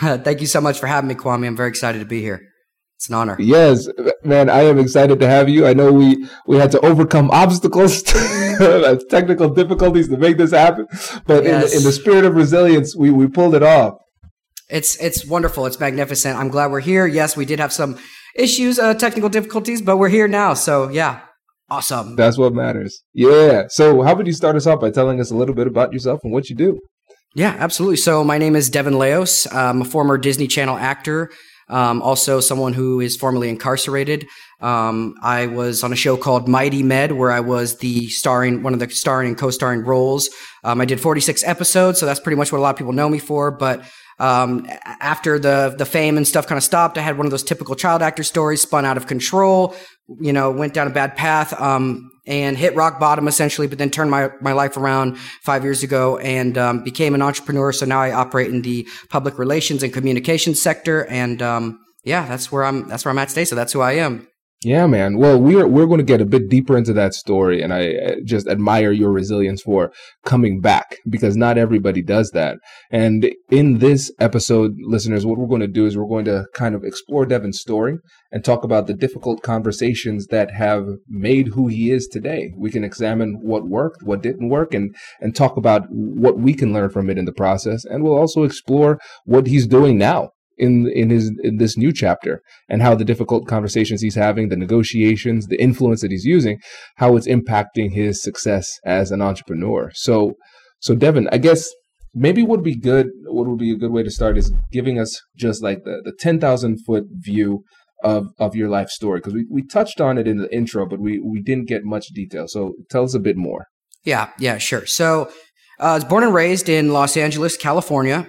Thank you so much for having me, Kwame. I'm very excited to be here. It's an honor. Yes, man, I am excited to have you. I know we had to overcome obstacles, technical difficulties to make this happen, but yes, in the spirit of resilience, we pulled it off. It's wonderful. It's magnificent. I'm glad we're here. Yes, we did have some issues, technical difficulties, but we're here now. So yeah, awesome. That's what matters. Yeah. So how would you start us off by telling us a little bit about yourself and what you do? Yeah, absolutely. So my name is Devan Leos. I'm a former Disney Channel actor, also someone who is formerly incarcerated. I was on a show called Mighty Med, where I was one of the starring and co-starring roles. I did 46 episodes, so that's pretty much what a lot of people know me for. But after the fame and stuff kind of stopped, I had one of those typical child actor stories, spun out of control, went down a bad path. And hit rock bottom essentially, but then turned my life around 5 years ago and became an entrepreneur. So now I operate in the public relations and communications sector. And that's where I'm at today. So that's who I am. Yeah, man. Well, we're going to get a bit deeper into that story, and I just admire your resilience for coming back, because not everybody does that. And in this episode, listeners, what we're going to do is we're going to kind of explore Devan's story and talk about the difficult conversations that have made who he is today. We can examine what worked, what didn't work, and talk about what we can learn from it in the process. And we'll also explore what he's doing now in this new chapter, and how the difficult conversations he's having, the negotiations, the influence that he's using, how it's impacting his success as an entrepreneur. So Devan, I guess maybe what would be a good way to start is giving us just like the 10,000 foot view of your life story, because we touched on it in the intro, but we didn't get much detail. So tell us a bit more. Yeah, sure. So I was born and raised in Los Angeles, California.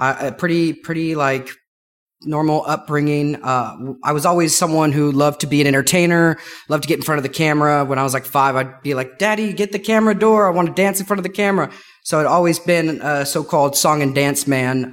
A pretty like normal upbringing. I was always someone who loved to be an entertainer, loved to get in front of the camera. When I was like 5, I'd be like, "Daddy, get the camera door. I want to dance in front of the camera." So I'd always been a so-called song and dance man.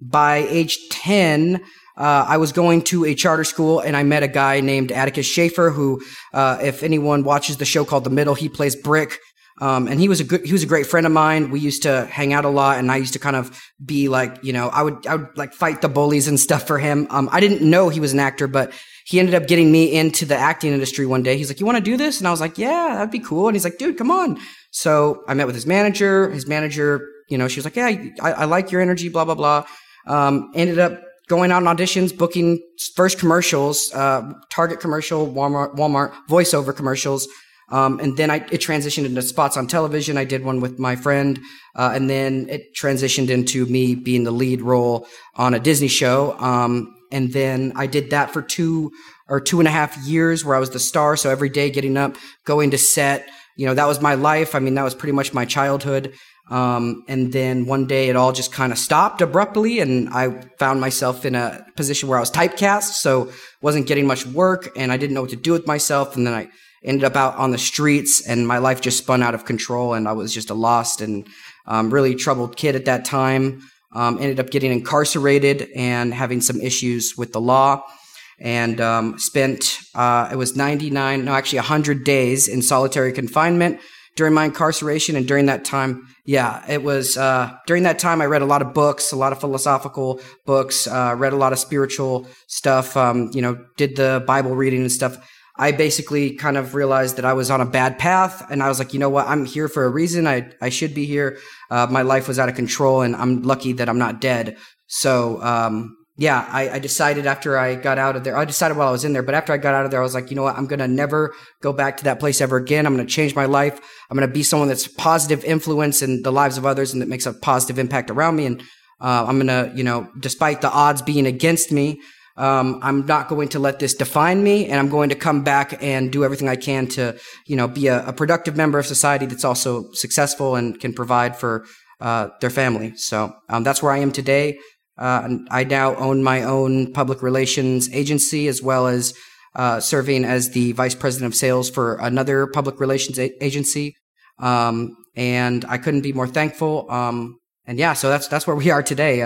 By age 10, I was going to a charter school, and I met a guy named Atticus Schaefer, who, if anyone watches the show called The Middle, he plays Brick. And he was a great friend of mine. We used to hang out a lot, and I used to kind of be like, I would like fight the bullies and stuff for him. I didn't know he was an actor, but he ended up getting me into the acting industry one day. He's like, "You want to do this?" And I was like, "Yeah, that'd be cool." And he's like, "Dude, come on." So I met with his manager. His manager, she was like, "Yeah, I like your energy, blah, blah, blah." Ended up going out on auditions, booking first commercials, Target commercial, Walmart voiceover commercials. And then it transitioned into spots on television. I did one with my friend, and then it transitioned into me being the lead role on a Disney show. And then I did that for 2.5 years, where I was the star. So every day getting up, going to set, that was my life. I mean, that was pretty much my childhood. And then one day it all just kind of stopped abruptly, and I found myself in a position where I was typecast. So wasn't getting much work, and I didn't know what to do with myself. And then I ended up out on the streets, and my life just spun out of control, and I was just a lost and really troubled kid at that time. ended up getting incarcerated and having some issues with the law, and spent, it was 99, no, actually 100 days in solitary confinement during my incarceration. And during that time, during that time, I read a lot of books, a lot of philosophical books, read a lot of spiritual stuff, did the Bible reading and stuff. I basically kind of realized that I was on a bad path, and I was like, you know what? I'm here for a reason. I should be here. My life was out of control, and I'm lucky that I'm not dead. So, I decided after I got out of there, I decided while I was in there, but after I got out of there, I was like, you know what? I'm going to never go back to that place ever again. I'm going to change my life. I'm going to be someone that's positive influence in the lives of others and that makes a positive impact around me. And, I'm going to, despite the odds being against me, I'm not going to let this define me, and I'm going to come back and do everything I can to, be a productive member of society that's also successful and can provide for their family. So that's where I am today. And I now own my own public relations agency, as well as serving as the vice president of sales for another public relations agency. And I couldn't be more thankful. So that's where we are today.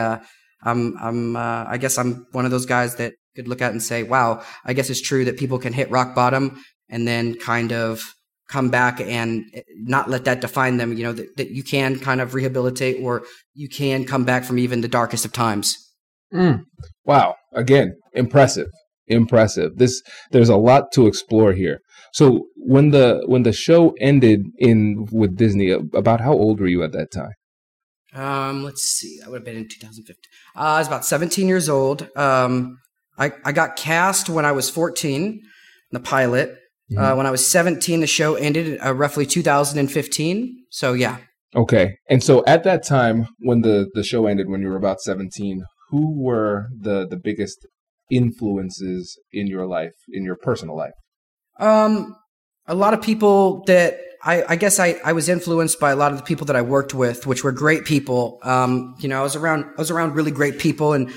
I guess I'm one of those guys that could look at and say, wow, I guess it's true that people can hit rock bottom and then kind of come back and not let that define them, that you can kind of rehabilitate, or you can come back from even the darkest of times. Wow. Again, impressive. There's a lot to explore here. So when the show ended with Disney, about how old were you at that time? Let's see. That would have been in 2015. I was about 17 years old. I got cast when I was 14, the pilot. Mm-hmm. When I was 17, the show ended roughly 2015. So, yeah. Okay. And so at that time, when the show ended, when you were about 17, who were the biggest influences in your life, in your personal life? A lot of people that... I guess I was influenced by a lot of the people that I worked with, which were great people. I was around really great people, and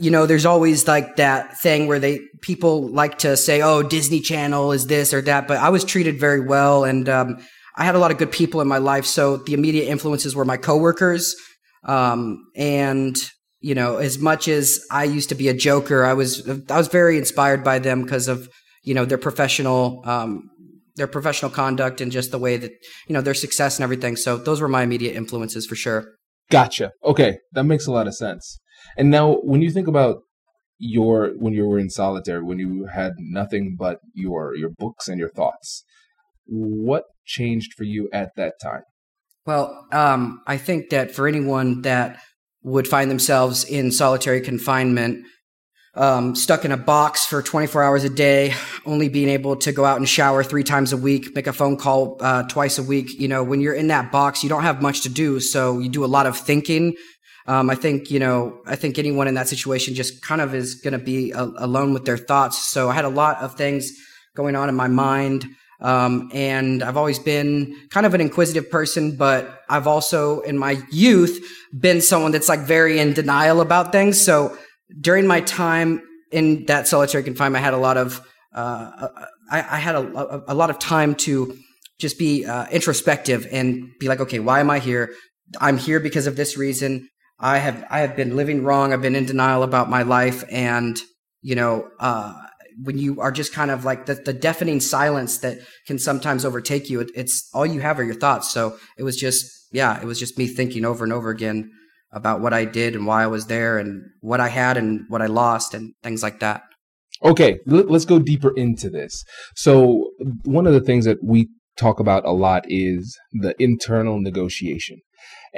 there's always like that thing where people like to say, "Oh, Disney Channel is this or that," but I was treated very well, and I had a lot of good people in my life. So the immediate influences were my coworkers, and as much as I used to be a joker, I was very inspired by them because of their professional. Their professional conduct and just the way that, their success and everything. So those were my immediate influences for sure. Gotcha. Okay. That makes a lot of sense. And now when you think about when you were in solitary, when you had nothing but your books and your thoughts, what changed for you at that time? Well, I think that for anyone that would find themselves in solitary confinement, stuck in a box for 24 hours a day, only being able to go out and shower 3 times a week, make a phone call twice a week. When you're in that box, you don't have much to do. So you do a lot of thinking. I think anyone in that situation just kind of is going to be alone with their thoughts. So I had a lot of things going on in my mind. And I've always been kind of an inquisitive person, but I've also in my youth been someone that's like very in denial about things. So during my time in that solitary confinement, I had a lot of I had a lot of time to just be introspective and be like, okay, why am I here? I'm here because of this reason. I have been living wrong. I've been in denial about my life, and when you are just kind of like the deafening silence that can sometimes overtake you, it's all you have are your thoughts. So it was just me thinking over and over again about what I did and why I was there and what I had and what I lost and things like that. Okay, let's go deeper into this. So one of the things that we talk about a lot is the internal negotiation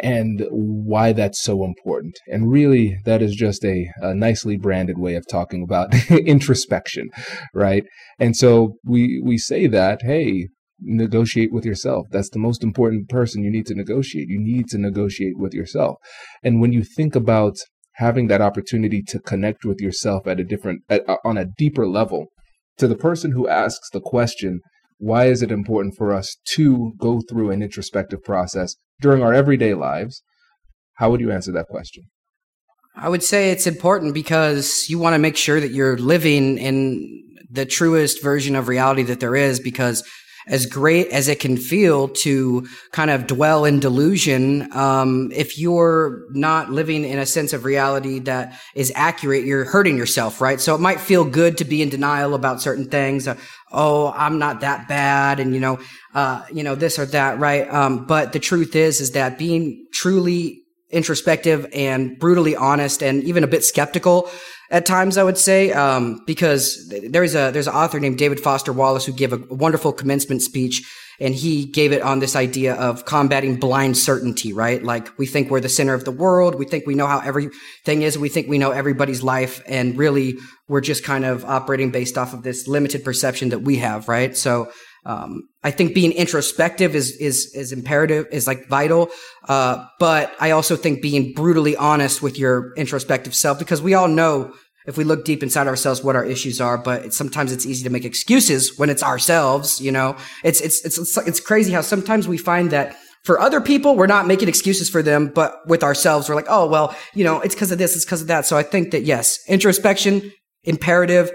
and why that's so important. And really, that is just a nicely branded way of talking about introspection, right? And so we say that, hey, negotiate with yourself. That's the most important person you need to negotiate. You need to negotiate with yourself. And when you think about having that opportunity to connect with yourself at a different, on a deeper level, to the person who asks the question, why is it important for us to go through an introspective process during our everyday lives? How would you answer that question? I would say it's important because you want to make sure that you're living in the truest version of reality that there is, because as great as it can feel to kind of dwell in delusion, if you're not living in a sense of reality that is accurate, you're hurting yourself, right? So it might feel good to be in denial about certain things. Oh, I'm not that bad. And, this or that, right? But the truth is that being truly introspective and brutally honest and even a bit skeptical at times, I would say, because there's an author named David Foster Wallace who gave a wonderful commencement speech, and he gave it on this idea of combating blind certainty, right? Like, we think we're the center of the world. We think we know how everything is. We think we know everybody's life. And really, we're just kind of operating based off of this limited perception that we have, right? So, I think being introspective is imperative, is like vital. But I also think being brutally honest with your introspective self, because we all know if we look deep inside ourselves what our issues are, but sometimes it's easy to make excuses when it's ourselves, it's crazy how sometimes we find that for other people, we're not making excuses for them, but with ourselves, we're like, oh, well, it's because of this, it's because of that. So I think that, yes, introspection, imperative,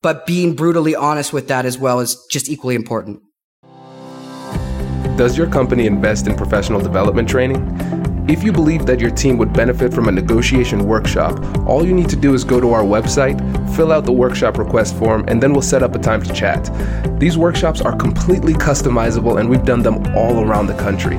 but being brutally honest with that as well is just equally important. Does your company invest in professional development training? If you believe that your team would benefit from a negotiation workshop, all you need to do is go to our website, fill out the workshop request form, and then we'll set up a time to chat. These workshops are completely customizable, and we've done them all around the country.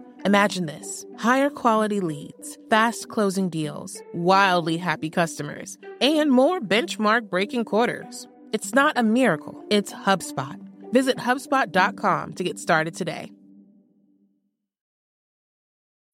Imagine this: higher quality leads, fast closing deals, wildly happy customers, and more benchmark-breaking quarters. It's not a miracle. It's HubSpot. Visit HubSpot.com to get started today.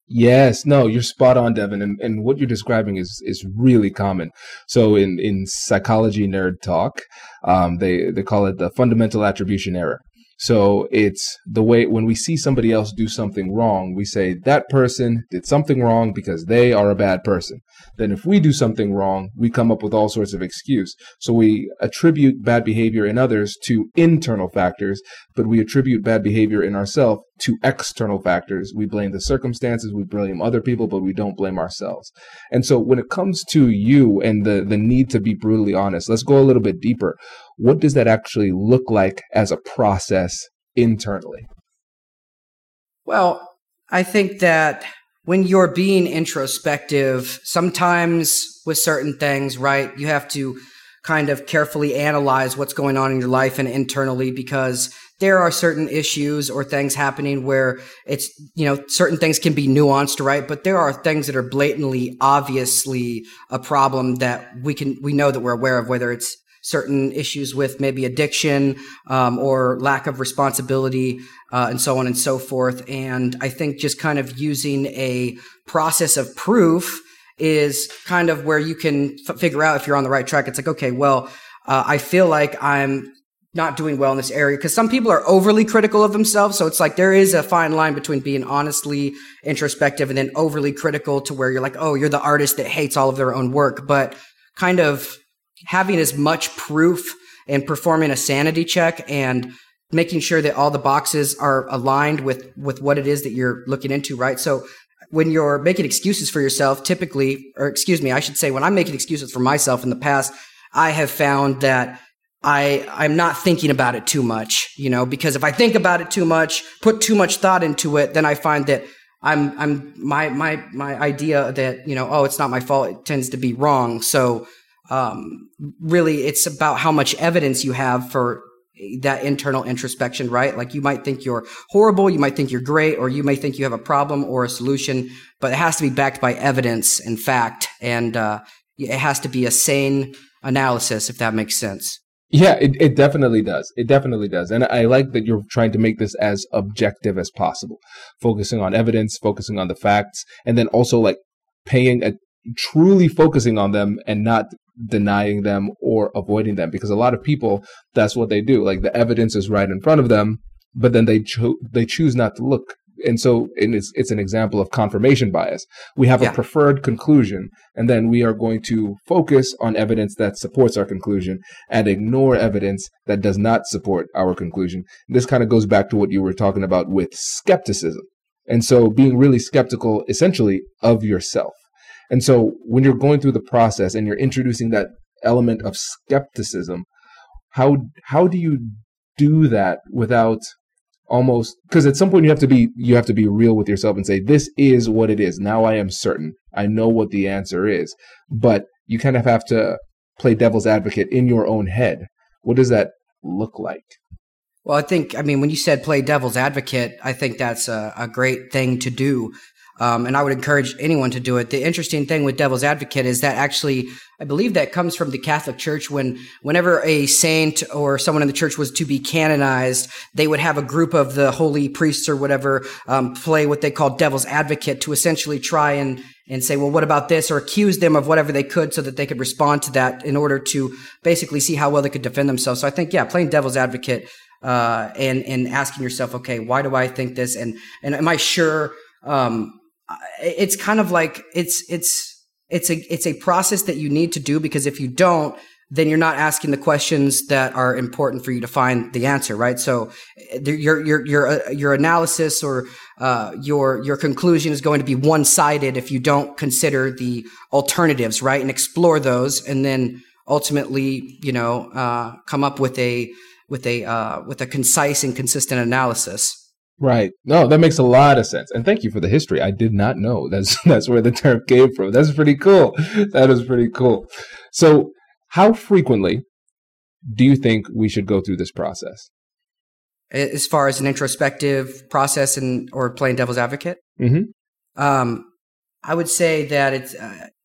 Yes, no, you're spot on, Devan. And what you're describing is really common. So in psychology nerd talk, they call it the fundamental attribution error. So it's the way when we see somebody else do something wrong, we say that person did something wrong because they are a bad person. Then if we do something wrong, we come up with all sorts of excuse. So we attribute bad behavior in others to internal factors, but we attribute bad behavior in ourselves to external factors. We blame the circumstances, we blame other people, but we don't blame ourselves. And so when it comes to you and the need to be brutally honest, let's go a little bit deeper. What does that actually look like as a process internally? Well, I think that when you're being introspective, sometimes with certain things, right, you have to kind of carefully analyze what's going on in your life and internally, because there are certain issues or things happening where it's, certain things can be nuanced, right? But there are things that are blatantly, obviously a problem that we know that we're aware of, whether it's certain issues with maybe addiction, or lack of responsibility, and so on and so forth. And I think just kind of using a process of proof is kind of where you can figure out if you're on the right track. It's like, okay, well, I feel like I'm not doing well in this area, because some people are overly critical of themselves. So it's like there is a fine line between being honestly introspective and then overly critical, to where you're like, oh, you're the artist that hates all of their own work. But kind of having as much proof and performing a sanity check and making sure that all the boxes are aligned with what it is that you're looking into, right? So when you're making excuses for yourself, typically, or excuse me, I should say, when I'm making excuses for myself in the past, I have found that I'm not thinking about it too much, you know, because if I think about it too much, put too much thought into it, then I find that my idea that, you know, oh, it's not my fault, it tends to be wrong. So really it's about how much evidence you have for that internal introspection, right? Like you might think you're horrible, you might think you're great, or you may think you have a problem or a solution, but it has to be backed by evidence and fact. And it has to be a sane analysis, if that makes sense. Yeah, it definitely does. It definitely does. And I like that you're trying to make this as objective as possible, focusing on evidence, focusing on the facts, and then also like truly focusing on them and not denying them or avoiding them. Because a lot of people, that's what they do. Like the evidence is right in front of them, but then they choose not to look. And so it's an example of confirmation bias. We have a preferred conclusion, and then we are going to focus on evidence that supports our conclusion and ignore evidence that does not support our conclusion. And this kind of goes back to what you were talking about with skepticism. And so being really skeptical, essentially, of yourself. And so when you're going through the process and you're introducing that element of skepticism, how do you do that without... almost, because at some point you have to be real with yourself and say, this is what it is. Now I am certain. I know what the answer is. But you kind of have to play devil's advocate in your own head. What does that look like? Well, I mean, when you said play devil's advocate, I think that's a great thing to do. And I would encourage anyone to do it. The interesting thing with devil's advocate is that actually, I believe that comes from the Catholic Church. Whenever a saint or someone in the church was to be canonized, they would have a group of the holy priests or whatever, play what they call devil's advocate to essentially try and say, well, what about this? Or accuse them of whatever they could so that they could respond to that in order to basically see how well they could defend themselves. So I think, playing devil's advocate, and asking yourself, okay, why do I think this? And am I sure, it's kind of like it's a process that you need to do, because if you don't, then you're not asking the questions that are important for you to find the answer, right? So your analysis or your conclusion is going to be one-sided if you don't consider the alternatives, right? And explore those, and then ultimately, you know, come up with a concise and consistent analysis. Right. No, that makes a lot of sense. And thank you for the history. I did not know that's where the term came from. That's pretty cool. That is pretty cool. So how frequently do you think we should go through this process? As far as an introspective process or playing devil's advocate? Mm-hmm. I would say that it's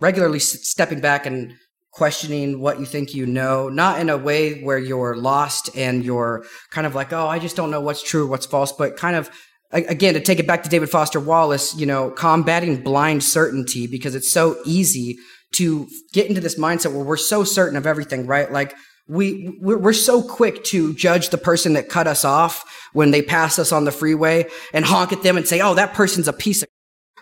regularly stepping back and questioning what you think you know, not in a way where you're lost and you're kind of like, oh, I just don't know what's true, what's false, but kind of, again, to take it back to David Foster Wallace, you know, combating blind certainty, because it's so easy to get into this mindset where we're so certain of everything, right? Like we're so quick to judge the person that cut us off when they pass us on the freeway and honk at them and say, oh, that person's a piece of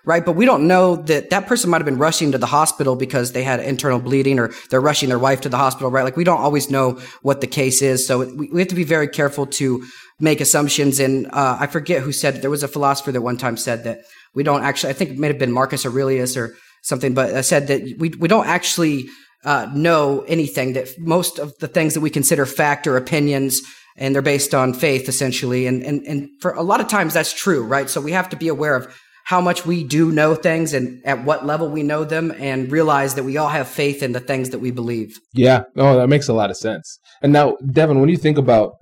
right? But we don't know that person might have been rushing to the hospital because they had internal bleeding, or they're rushing their wife to the hospital, right? Like we don't always know what the case is. So we have to be very careful to make assumptions. And I forget who said, there was a philosopher that one time said that we don't actually, I think it may have been Marcus Aurelius or something, but said that we don't actually know anything, that most of the things that we consider fact or opinions, and they're based on faith essentially. And for a lot of times that's true, right? So we have to be aware of how much we do know things and at what level we know them, and realize that we all have faith in the things that we believe. Yeah. Oh, that makes a lot of sense. And now, Devan, when you think about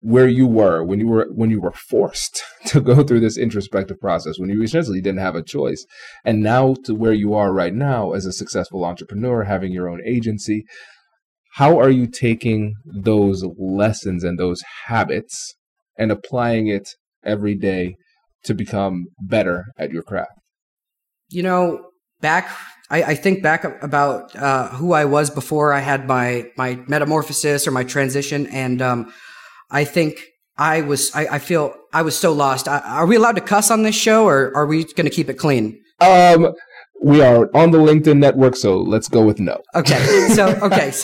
where you were, when you were forced to go through this introspective process, when you essentially didn't have a choice, and now to where you are right now as a successful entrepreneur, having your own agency, how are you taking those lessons and those habits and applying it every day to become better at your craft? You know, I think back about who I was before I had my metamorphosis or my transition. And I think I feel I was so lost. Are we allowed to cuss on this show, or are we going to keep it clean? We are on the LinkedIn network, so let's go with no. Okay. So let's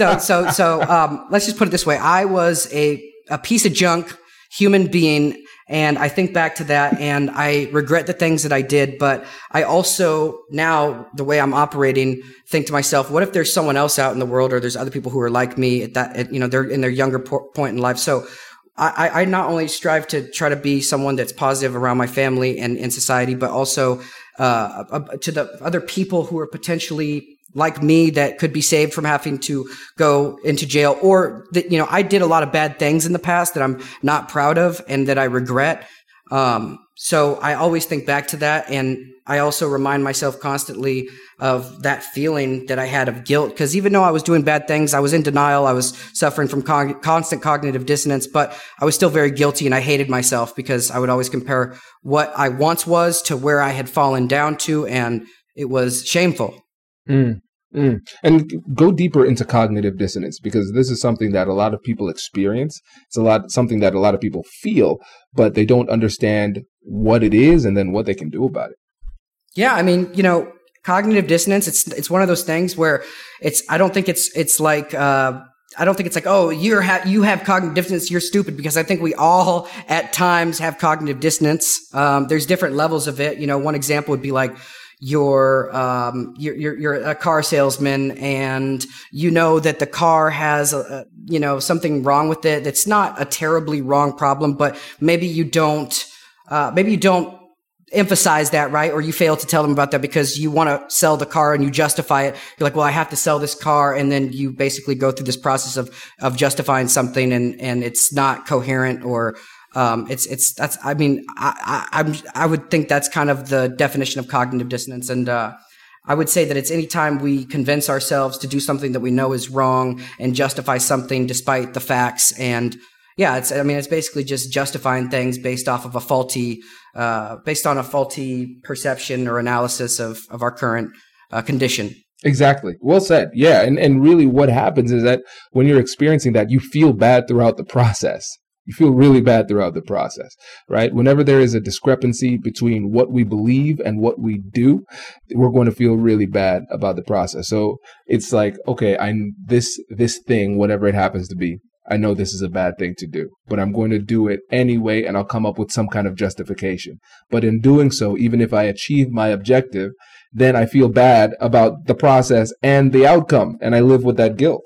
just put it this way. I was a piece of junk human being. And I think back to that and I regret the things that I did, but I also now the way I'm operating, think to myself, what if there's someone else out in the world or there's other people who are like me at that, at, you know, they're in their younger point in life. So I not only strive to try to be someone that's positive around my family and in society, but also to the other people who are potentially like me that could be saved from having to go into jail, or that, you know, I did a lot of bad things in the past that I'm not proud of and that I regret. So I always think back to that. And I also remind myself constantly of that feeling that I had of guilt, because even though I was doing bad things, I was in denial. I was suffering from constant cognitive dissonance, but I was still very guilty and I hated myself because I would always compare what I once was to where I had fallen down to. And it was shameful. And go deeper into cognitive dissonance, because this is something that a lot of people experience. It's something that a lot of people feel, but they don't understand what it is and then what they can do about it. Yeah, I mean, you know, cognitive dissonance, it's one of those things where I don't think it's like, oh, you have cognitive dissonance, you're stupid, because I think we all at times have cognitive dissonance. There's different levels of it. You know, one example would be like, you're a car salesman and you know that the car has something wrong with it. That's not a terribly wrong problem, but maybe you don't emphasize that, right? Or you fail to tell them about that because you want to sell the car and you justify it. You're like, well, I have to sell this car. And then you basically go through this process of justifying something and it's not coherent or, I would think that's kind of the definition of cognitive dissonance. And, I would say that it's any time we convince ourselves to do something that we know is wrong and justify something despite the facts. And yeah, it's basically just justifying things based off of a faulty perception or analysis of our current condition. Exactly. Well said. Yeah. And really what happens is that when you're experiencing that, you feel bad throughout the process. You feel really bad throughout the process, right? Whenever there is a discrepancy between what we believe and what we do, we're going to feel really bad about the process. So it's like, okay, I'm this thing, whatever it happens to be, I know this is a bad thing to do, but I'm going to do it anyway, and I'll come up with some kind of justification. But in doing so, even if I achieve my objective, then I feel bad about the process and the outcome, and I live with that guilt,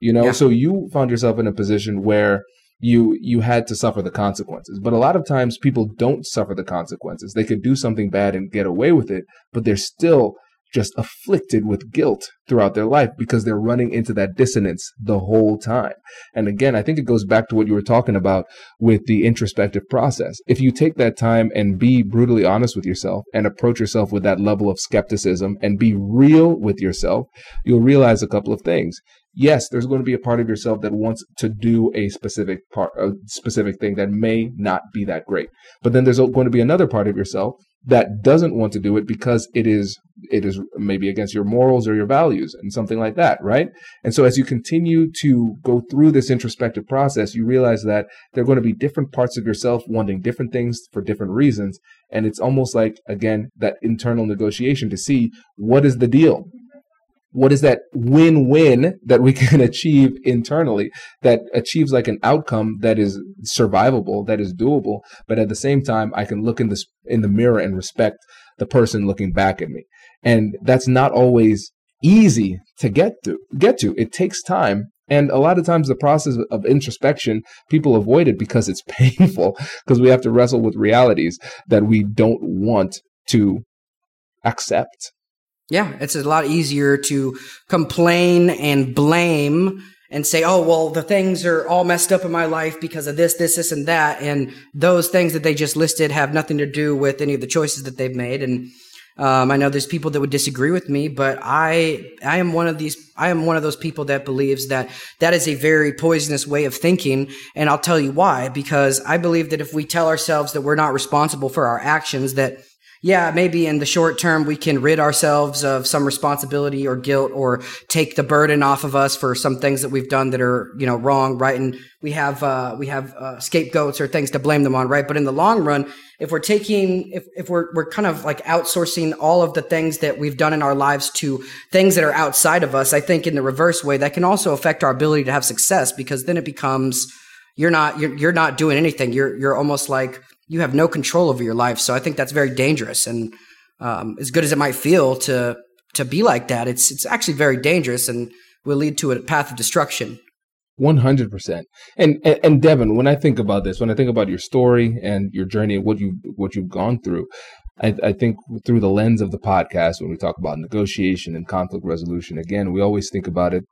you know? Yeah. So you found yourself in a position where you had to suffer the consequences. But a lot of times people don't suffer the consequences. They could do something bad and get away with it, but they're still just afflicted with guilt throughout their life because they're running into that dissonance the whole time. And again, I think it goes back to what you were talking about with the introspective process. If you take that time and be brutally honest with yourself and approach yourself with that level of skepticism and be real with yourself, you'll realize a couple of things. Yes, there's going to be a part of yourself that wants to do a specific thing that may not be that great. But then there's going to be another part of yourself that doesn't want to do it because it is maybe against your morals or your values and something like that, right? And so as you continue to go through this introspective process, you realize that there are going to be different parts of yourself wanting different things for different reasons. And it's almost like, again, that internal negotiation to see what is the deal. What is that win-win that we can achieve internally that achieves like an outcome that is survivable, that is doable, but at the same time, I can look in the mirror and respect the person looking back at me. And that's not always easy to get to. It takes time. And a lot of times the process of introspection, people avoid it because it's painful, because we have to wrestle with realities that we don't want to accept. Yeah, it's a lot easier to complain and blame and say, oh, well, the things are all messed up in my life because of this, and that. And those things that they just listed have nothing to do with any of the choices that they've made. And I know there's people that would disagree with me, but I am one of those people that believes that is a very poisonous way of thinking. And I'll tell you why, because I believe that if we tell ourselves that we're not responsible for our actions, that yeah, maybe in the short term, we can rid ourselves of some responsibility or guilt or take the burden off of us for some things that we've done that are, you know, wrong, right? And we have scapegoats or things to blame them on, right? But in the long run, if we're kind of like outsourcing all of the things that we've done in our lives to things that are outside of us, I think in the reverse way, that can also affect our ability to have success, because then it becomes, you're not doing anything. You're almost like you have no control over your life. So I think that's very dangerous. And as good as it might feel to be like that, it's actually very dangerous and will lead to a path of destruction. 100%. And Devan, when I think about this, when I think about your story and your journey and what you've gone through, I think through the lens of the podcast, when we talk about negotiation and conflict resolution, again, we always think about it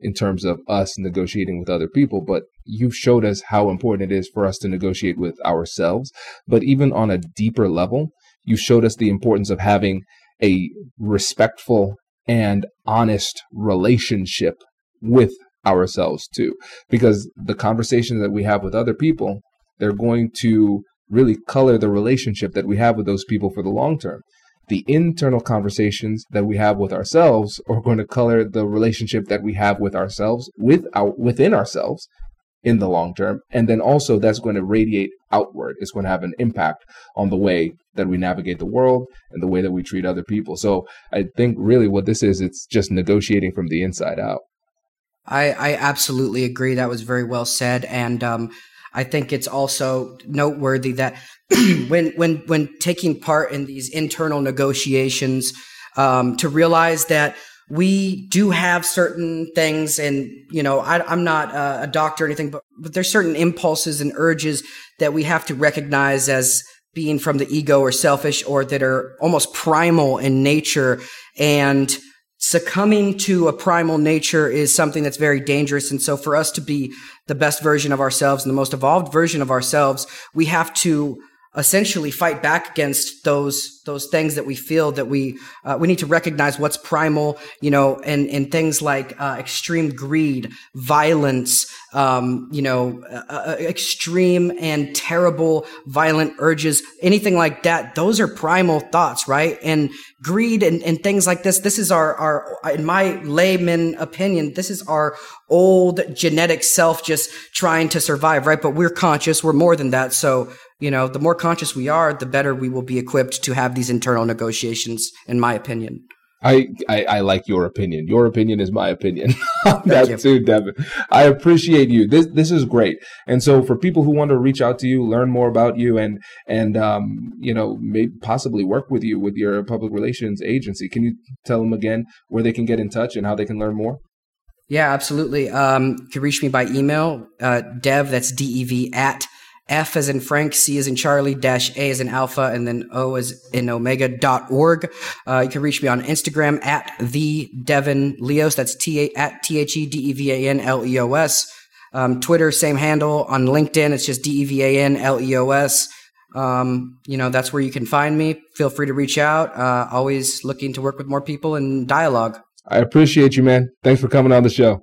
in terms of us negotiating with other people, but you've showed us how important it is for us to negotiate with ourselves. But even on a deeper level, you showed us the importance of having a respectful and honest relationship with ourselves too, because the conversations that we have with other people, they're going to really color the relationship that we have with those people for the long term. The internal conversations that we have with ourselves are going to color the relationship that we have with ourselves, within ourselves in the long term. And then also that's going to radiate outward. It's going to have an impact on the way that we navigate the world and the way that we treat other people. So I think really what this is, it's just negotiating from the inside out. I absolutely agree. That was very well said. And I think it's also noteworthy that when taking part in these internal negotiations, to realize that we do have certain things, and I'm not a doctor or anything, but there's certain impulses and urges that we have to recognize as being from the ego or selfish, or that are almost primal in nature. And succumbing to a primal nature is something that's very dangerous. And so for us to be the best version of ourselves and the most evolved version of ourselves, we have to essentially fight back against those things that we feel that we need to recognize what's primal, and things like extreme greed, violence, extreme and terrible violent urges, anything like that. Those are primal thoughts, right? And greed and things like this. This is our, in my layman opinion, this is our old genetic self just trying to survive, right? But we're conscious. We're more than that. So, the more conscious we are, the better we will be equipped to have these internal negotiations, in my opinion. I like your opinion. Your opinion is my opinion. That too, Devan. I appreciate you. This is great. And so for people who want to reach out to you, learn more about you and maybe possibly work with you with your public relations agency, can you tell them again where they can get in touch and how they can learn more? Yeah, absolutely. You can reach me by email, Dev, that's DEV, at F as in Frank, C as in Charlie, dash A as in Alpha, and then O as in Omega.org. You can reach me on Instagram at the Devan Leos. That's at TheDevan Leos. Twitter, same handle. On LinkedIn, it's just DevanLeos. That's where you can find me. Feel free to reach out. Always looking to work with more people and dialogue. I appreciate you, man. Thanks for coming on the show.